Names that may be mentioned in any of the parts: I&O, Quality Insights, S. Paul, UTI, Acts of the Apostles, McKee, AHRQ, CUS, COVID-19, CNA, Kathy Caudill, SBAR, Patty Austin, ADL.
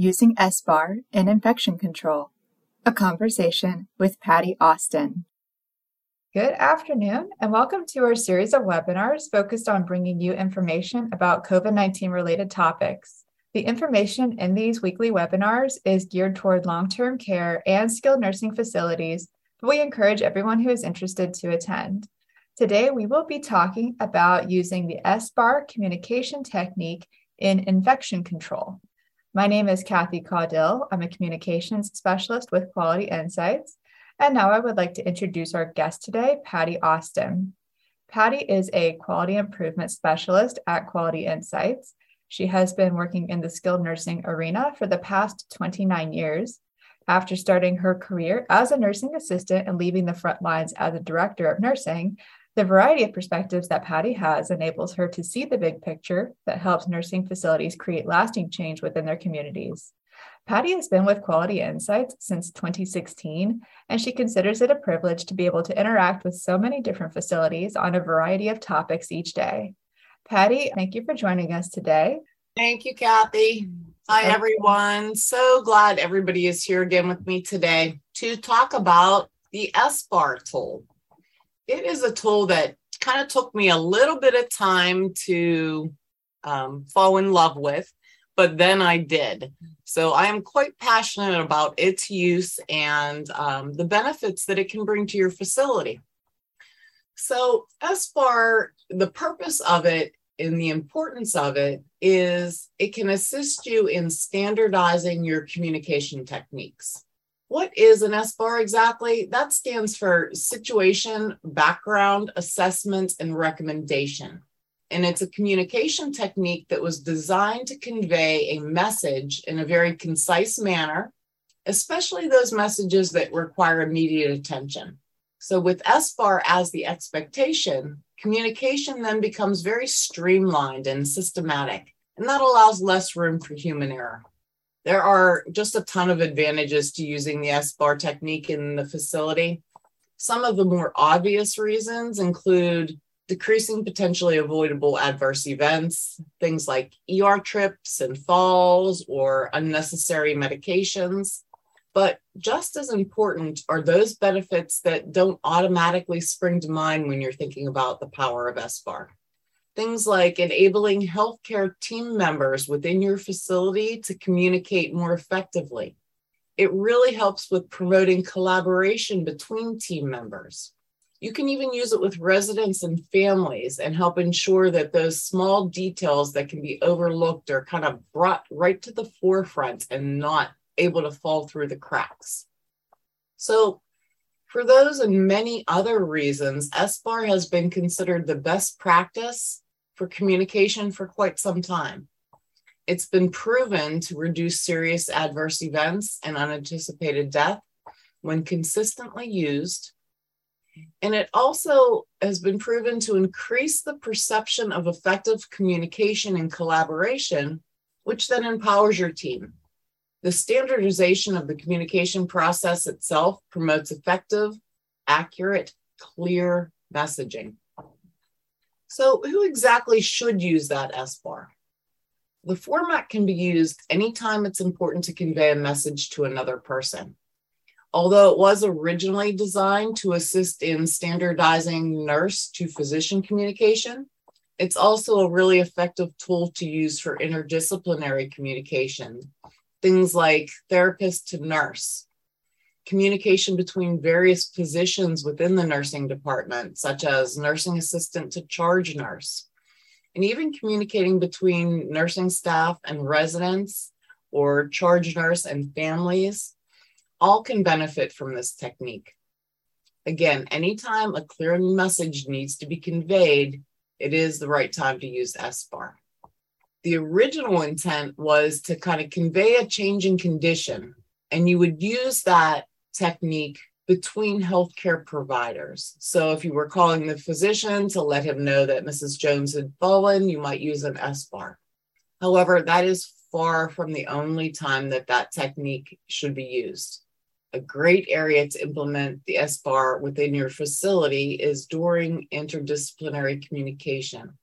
Using SBAR in Infection Control, a conversation with Patty Austin. Good afternoon, and welcome to our series of webinars focused on bringing you information about COVID-19 related topics. The information in these weekly webinars is geared toward long-term care and skilled nursing facilities, but we encourage everyone who is interested to attend. Today, we will be talking about using the SBAR communication technique in infection control. My name is Kathy Caudill. I'm a communications specialist with Quality Insights. And now I would like to introduce our guest today, Patty Austin. Patty is a quality improvement specialist at Quality Insights. She has been working in the skilled nursing arena for the past 29 years. After starting her career as a nursing assistant and leaving the front lines as a director of nursing, the variety of perspectives that Patty has enables her to see the big picture that helps nursing facilities create lasting change within their communities. Patty has been with Quality Insights since 2016, and she considers it a privilege to be able to interact with so many different facilities on a variety of topics each day. Patty, thank you for joining us today. Thank you, Kathy. Hi, everyone. So glad everybody is here again with me today to talk about the SBAR tool. It is a tool that kind of took me a little bit of time to fall in love with, but then I did. So I am quite passionate about its use and the benefits that it can bring to your facility. So SBAR, the purpose of it and the importance of it is it can assist you in standardizing your communication techniques. What is an SBAR exactly? That stands for Situation, Background, Assessment, and Recommendation. And it's a communication technique that was designed to convey a message in a very concise manner, especially those messages that require immediate attention. So with SBAR as the expectation, communication then becomes very streamlined and systematic, and that allows less room for human error. There are just a ton of advantages to using the SBAR technique in the facility. Some of the more obvious reasons include decreasing potentially avoidable adverse events, things like ER trips and falls or unnecessary medications. But just as important are those benefits that don't automatically spring to mind when you're thinking about the power of SBAR. Things like enabling healthcare team members within your facility to communicate more effectively. It really helps with promoting collaboration between team members. You can even use it with residents and families and help ensure that those small details that can be overlooked are kind of brought right to the forefront and not able to fall through the cracks. So, for those and many other reasons, SBAR has been considered the best practice for communication for quite some time. It's been proven to reduce serious adverse events and unanticipated death when consistently used. And it also has been proven to increase the perception of effective communication and collaboration, which then empowers your team. The standardization of the communication process itself promotes effective, accurate, clear messaging. So who exactly should use that SBAR? The format can be used anytime it's important to convey a message to another person. Although it was originally designed to assist in standardizing nurse to physician communication, it's also a really effective tool to use for interdisciplinary communication. Things like therapist to nurse, communication between various positions within the nursing department, such as nursing assistant to charge nurse, and even communicating between nursing staff and residents or charge nurse and families, all can benefit from this technique. Again, anytime a clear message needs to be conveyed, it is the right time to use SBAR. The original intent was to kind of convey a change in condition, and you would use that technique between healthcare providers. So if you were calling the physician to let him know that Mrs. Jones had fallen, you might use an SBAR. However, that is far from the only time that technique should be used. A great area to implement the SBAR within your facility is during interdisciplinary communication.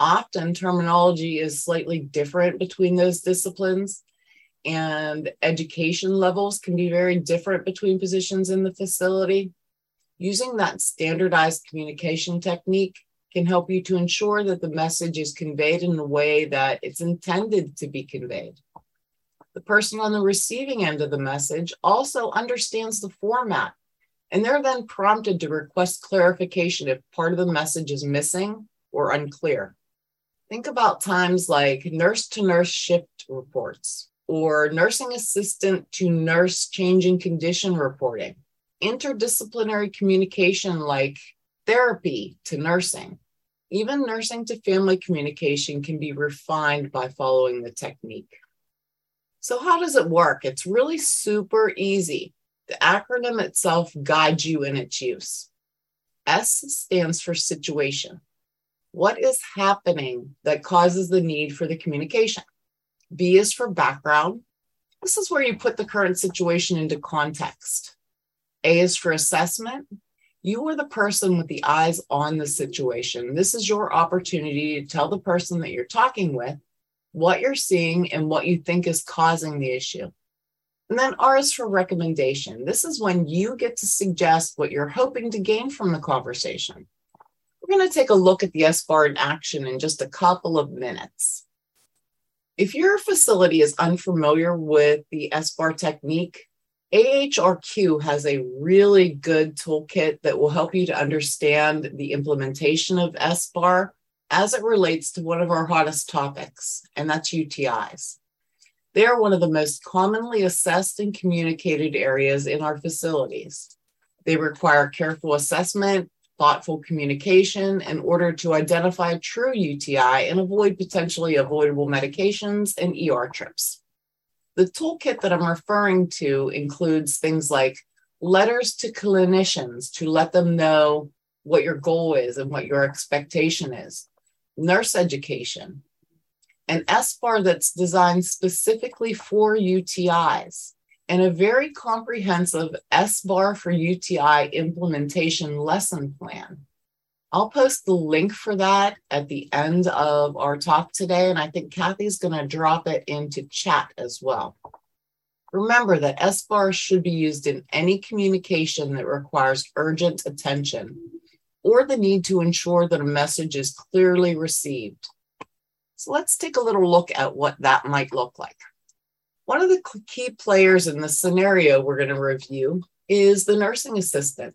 Often terminology is slightly different between those disciplines, and education levels can be very different between positions in the facility. Using that standardized communication technique can help you to ensure that the message is conveyed in a way that it's intended to be conveyed. The person on the receiving end of the message also understands the format, and they're then prompted to request clarification if part of the message is missing or unclear. Think about times like nurse-to-nurse shift reports or nursing assistant to nurse changing condition reporting, interdisciplinary communication like therapy to nursing. Even nursing to family communication can be refined by following the technique. So how does it work? It's really super easy. The acronym itself guides you in its use. S stands for situation. What is happening that causes the need for the communication? B is for background. This is where you put the current situation into context. A is for assessment. You are the person with the eyes on the situation. This is your opportunity to tell the person that you're talking with what you're seeing and what you think is causing the issue. And then R is for recommendation. This is when you get to suggest what you're hoping to gain from the conversation. We're going to take a look at the SBAR in action in just a couple of minutes. If your facility is unfamiliar with the SBAR technique, AHRQ has a really good toolkit that will help you to understand the implementation of SBAR as it relates to one of our hottest topics, and that's UTIs. They are one of the most commonly assessed and communicated areas in our facilities. They require careful assessment, thoughtful communication in order to identify a true UTI and avoid potentially avoidable medications and ER trips. The toolkit that I'm referring to includes things like letters to clinicians to let them know what your goal is and what your expectation is, nurse education, an SBAR that's designed specifically for UTIs, and a very comprehensive SBAR for UTI implementation lesson plan. I'll post the link for that at the end of our talk today, and I think Kathy's going to drop it into chat as well. Remember that SBAR should be used in any communication that requires urgent attention or the need to ensure that a message is clearly received. So let's take a little look at what that might look like. One of the key players in the scenario we're going to review is the nursing assistant.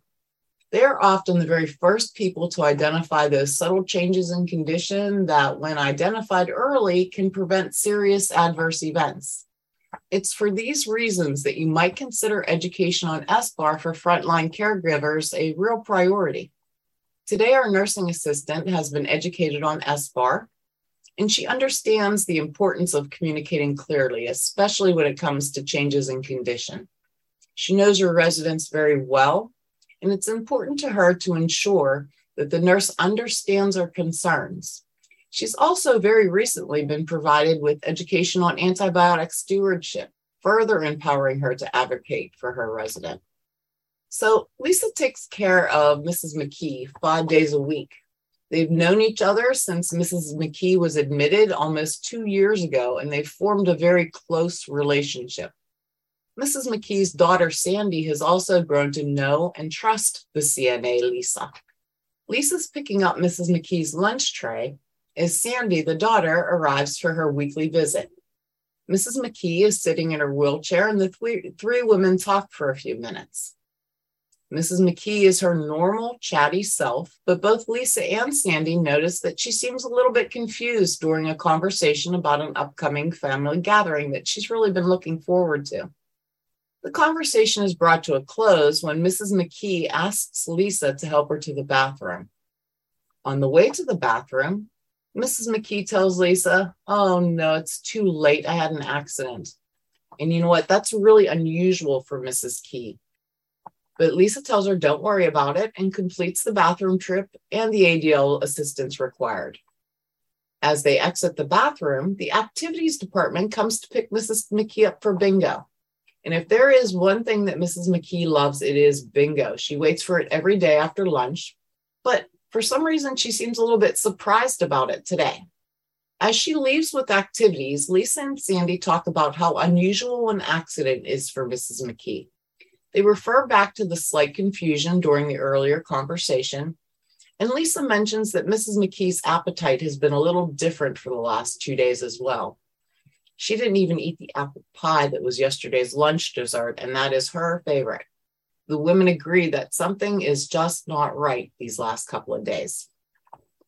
They're often the very first people to identify those subtle changes in condition that, when identified early, can prevent serious adverse events. It's for these reasons that you might consider education on SBAR for frontline caregivers a real priority. Today, our nursing assistant has been educated on SBAR, and she understands the importance of communicating clearly, especially when it comes to changes in condition. She knows her residents very well, and it's important to her to ensure that the nurse understands our concerns. She's also very recently been provided with education on antibiotic stewardship, further empowering her to advocate for her resident. So Lisa takes care of Mrs. McKee 5 days a week. They've known each other since Mrs. McKee was admitted almost 2 years ago, and they've formed a very close relationship. Mrs. McKee's daughter, Sandy, has also grown to know and trust the CNA, Lisa. Lisa's picking up Mrs. McKee's lunch tray as Sandy, the daughter, arrives for her weekly visit. Mrs. McKee is sitting in her wheelchair, and the three women talk for a few minutes. Mrs. McKee is her normal, chatty self, but both Lisa and Sandy notice that she seems a little bit confused during a conversation about an upcoming family gathering that she's really been looking forward to. The conversation is brought to a close when Mrs. McKee asks Lisa to help her to the bathroom. On the way to the bathroom, Mrs. McKee tells Lisa, "Oh no, it's too late. I had an accident." And you know what? That's really unusual for Mrs. Key. But Lisa tells her, "Don't worry about it," and completes the bathroom trip and the ADL assistance required. As they exit the bathroom, the activities department comes to pick Mrs. McKee up for bingo. And if there is one thing that Mrs. McKee loves, it is bingo. She waits for it every day after lunch, but for some reason, she seems a little bit surprised about it today. As she leaves with activities, Lisa and Sandy talk about how unusual an accident is for Mrs. McKee. They refer back to the slight confusion during the earlier conversation, and Lisa mentions that Mrs. McKee's appetite has been a little different for the last 2 days as well. She didn't even eat the apple pie that was yesterday's lunch dessert, and that is her favorite. The women agree that something is just not right these last couple of days.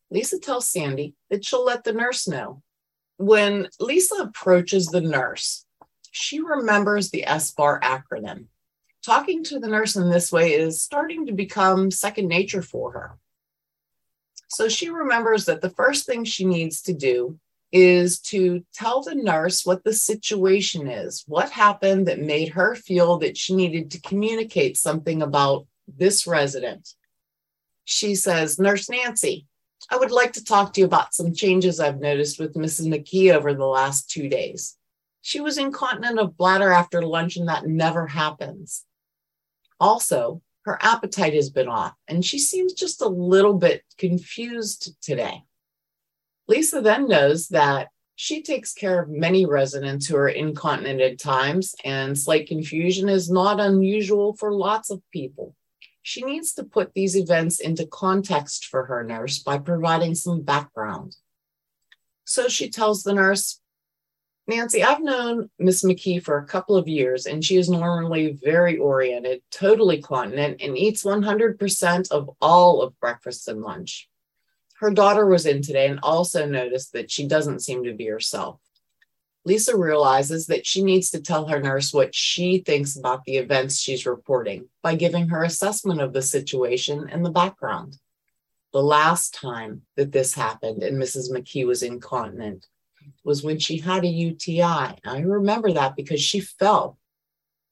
Lisa tells Sandy that she'll let the nurse know. When Lisa approaches the nurse, she remembers the SBAR acronym. Talking to the nurse in this way is starting to become second nature for her. So she remembers that the first thing she needs to do is to tell the nurse what the situation is, what happened that made her feel that she needed to communicate something about this resident. She says, "Nurse Nancy, I would like to talk to you about some changes I've noticed with Mrs. McKee over the last 2 days. She was incontinent of bladder after lunch, and that never happens. Also, her appetite has been off, and she seems just a little bit confused today." Lisa then knows that she takes care of many residents who are incontinent at times, and slight confusion is not unusual for lots of people. She needs to put these events into context for her nurse by providing some background. So she tells the nurse, "Nancy, I've known Miss McKee for a couple of years, and she is normally very oriented, totally continent, and eats 100% of all of breakfast and lunch. Her daughter was in today and also noticed that she doesn't seem to be herself." Lisa realizes that she needs to tell her nurse what she thinks about the events she's reporting by giving her assessment of the situation and the background. The last time that this happened and Mrs. McKee was incontinent was when she had a UTI. I remember that because she fell.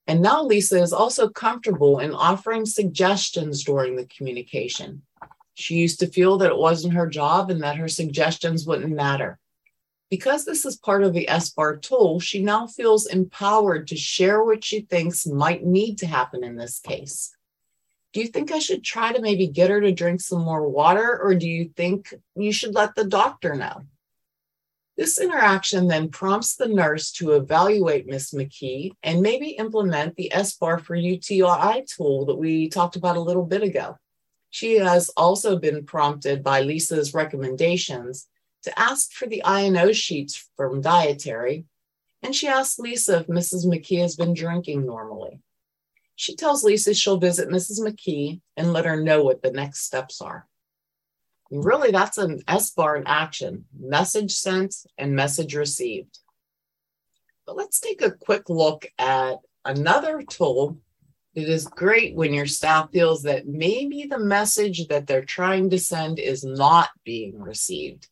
And now Lisa is also comfortable in offering suggestions during the communication. She used to feel that it wasn't her job and that her suggestions wouldn't matter. Because this is part of the SBAR tool, she now feels empowered to share what she thinks might need to happen in this case. "Do you think I should try to maybe get her to drink some more water, or do you think you should let the doctor know?" This interaction then prompts the nurse to evaluate Miss McKee and maybe implement the SBAR for UTI tool that we talked about a little bit ago. She has also been prompted by Lisa's recommendations to ask for the I&O sheets from dietary, and she asks Lisa if Mrs. McKee has been drinking normally. She tells Lisa she'll visit Mrs. McKee and let her know what the next steps are. And really, that's an SBAR in action: message sent and message received. But let's take a quick look at another tool that is great when your staff feels that maybe the message that they're trying to send is not being received.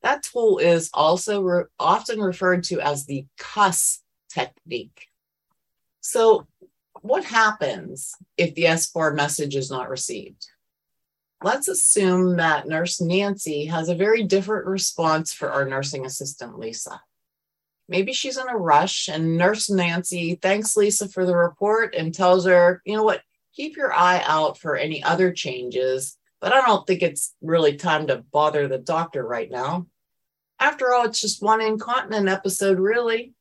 That tool is also often referred to as the CUS technique. So what happens if the SBAR message is not received? Let's assume that Nurse Nancy has a very different response for our nursing assistant, Lisa. Maybe she's in a rush, and Nurse Nancy thanks Lisa for the report and tells her, "You know what, keep your eye out for any other changes, but I don't think it's really time to bother the doctor right now. After all, it's just one incontinent episode, really.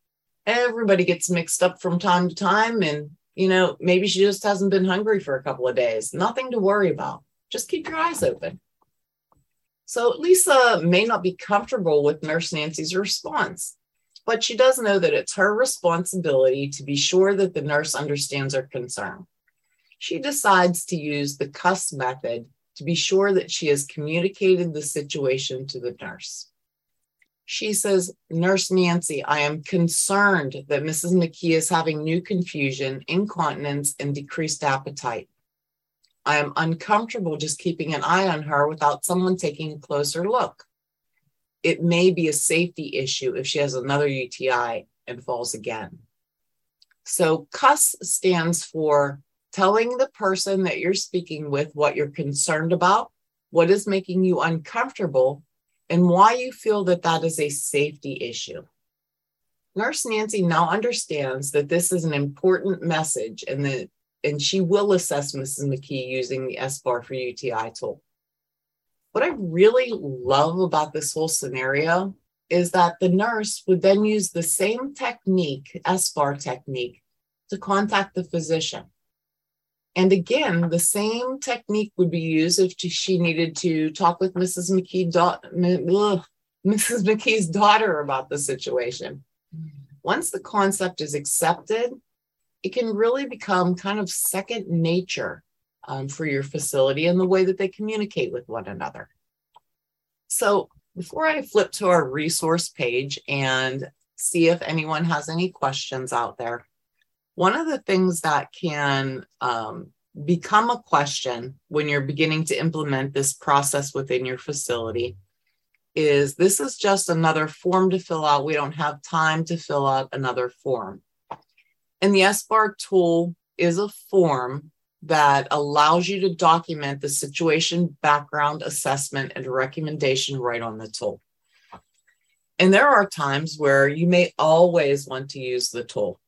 Everybody gets mixed up from time to time. And, you know, maybe she just hasn't been hungry for a couple of days. Nothing to worry about. Just keep your eyes open." So Lisa may not be comfortable with Nurse Nancy's response, but she does know that it's her responsibility to be sure that the nurse understands her concern. She decides to use the CUS method to be sure that she has communicated the situation to the nurse. She says, "Nurse Nancy, I am concerned that Mrs. McKee is having new confusion, incontinence, and decreased appetite. I am uncomfortable just keeping an eye on her without someone taking a closer look. It may be a safety issue if she has another UTI and falls again." So CUS stands for telling the person that you're speaking with what you're concerned about, what is making you uncomfortable, and why you feel that that is a safety issue. Nurse Nancy now understands that this is an important message, and she will assess Mrs. McKee using the SBAR for UTI tool. What I really love about this whole scenario is that the nurse would then use the same technique, SBAR technique, to contact the physician. And again, the same technique would be used if she needed to talk with Mrs. McKee's daughter about the situation. Once the concept is accepted, it can really become kind of second nature for your facility and the way that they communicate with one another. So before I flip to our resource page and see if anyone has any questions out there, one of the things that can become a question when you're beginning to implement this process within your facility is this is just another form to fill out. We don't have time to fill out another form. And the SBAR tool is a form that allows you to document the situation, background, assessment, and recommendation right on the tool. And there are times where you may always want to use the tool.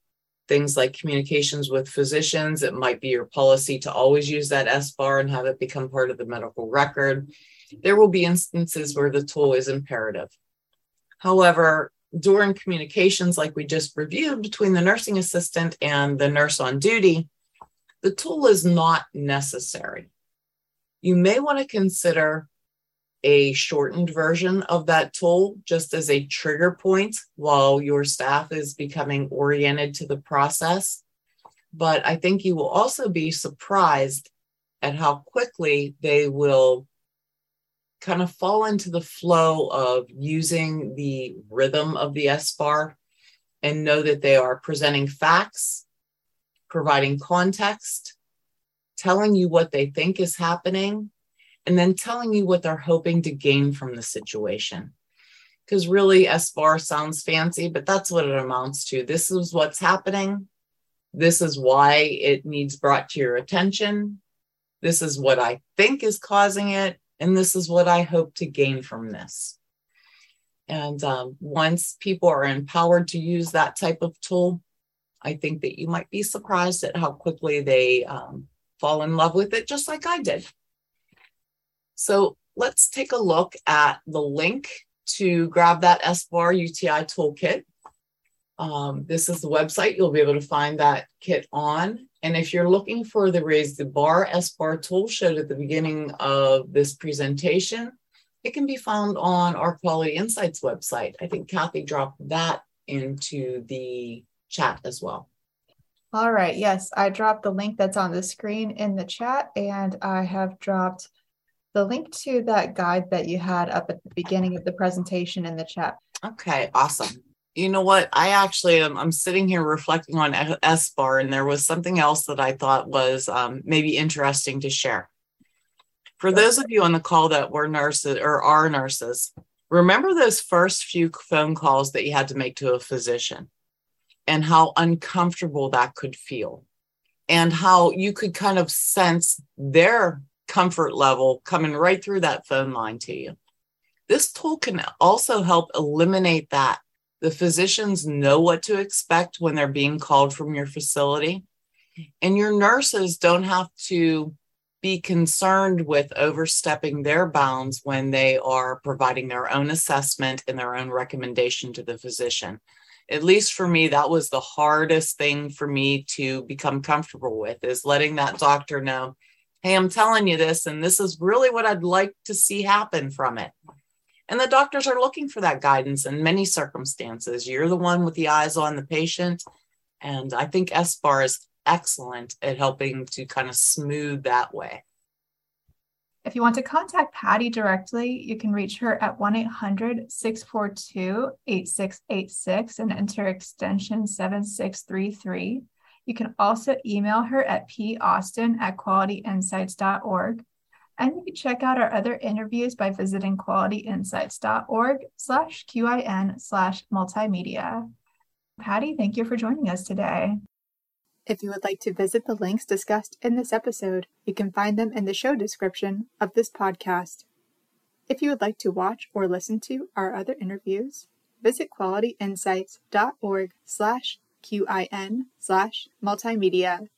Things like communications with physicians, it might be your policy to always use that SBAR and have it become part of the medical record. There will be instances where the tool is imperative. However, during communications like we just reviewed between the nursing assistant and the nurse on duty, the tool is not necessary. You may want to consider a shortened version of that tool just as a trigger point while your staff is becoming oriented to the process. But I think you will also be surprised at how quickly they will kind of fall into the flow of using the rhythm of the SBAR and know that they are presenting facts, providing context, telling you what they think is happening, and then telling you what they're hoping to gain from the situation. Because really, SBAR sounds fancy, but that's what it amounts to. This is what's happening. This is why it needs brought to your attention. This is what I think is causing it. And this is what I hope to gain from this. And once people are empowered to use that type of tool, I think that you might be surprised at how quickly they fall in love with it, just like I did. So let's take a look at the link to grab that SBAR UTI toolkit. This is the website you'll be able to find that kit on. And if you're looking for the Raise the Bar SBAR tool showed at the beginning of this presentation, it can be found on our Quality Insights website. I think Kathy dropped that into the chat as well. All right, yes, I dropped the link that's on the screen in the chat, and I have dropped the link to that guide that you had up at the beginning of the presentation in the chat. Okay, awesome. You know what? I actually I'm sitting here reflecting on SBAR, and there was something else that I thought was maybe interesting to share. For those of you on the call that were nurses or are nurses, remember those first few phone calls that you had to make to a physician and how uncomfortable that could feel and how you could kind of sense their comfort level coming right through that phone line to you. This tool can also help eliminate that. The physicians know what to expect when they're being called from your facility, and your nurses don't have to be concerned with overstepping their bounds when they are providing their own assessment and their own recommendation to the physician. At least for me, that was the hardest thing for me to become comfortable with, is letting that doctor know, hey, I'm telling you this, and this is really what I'd like to see happen from it. And the doctors are looking for that guidance in many circumstances. You're the one with the eyes on the patient. And I think SBAR is excellent at helping to kind of smooth that way. If you want to contact Patty directly, you can reach her at 1-800-642-8686 and enter extension 7633. You can also email her at paustin@qualityinsights.org. And you can check out our other interviews by visiting qualityinsights.org/QIN/multimedia. Patty, thank you for joining us today. If you would like to visit the links discussed in this episode, you can find them in the show description of this podcast. If you would like to watch or listen to our other interviews, visit qualityinsights.org/QIN/multimedia.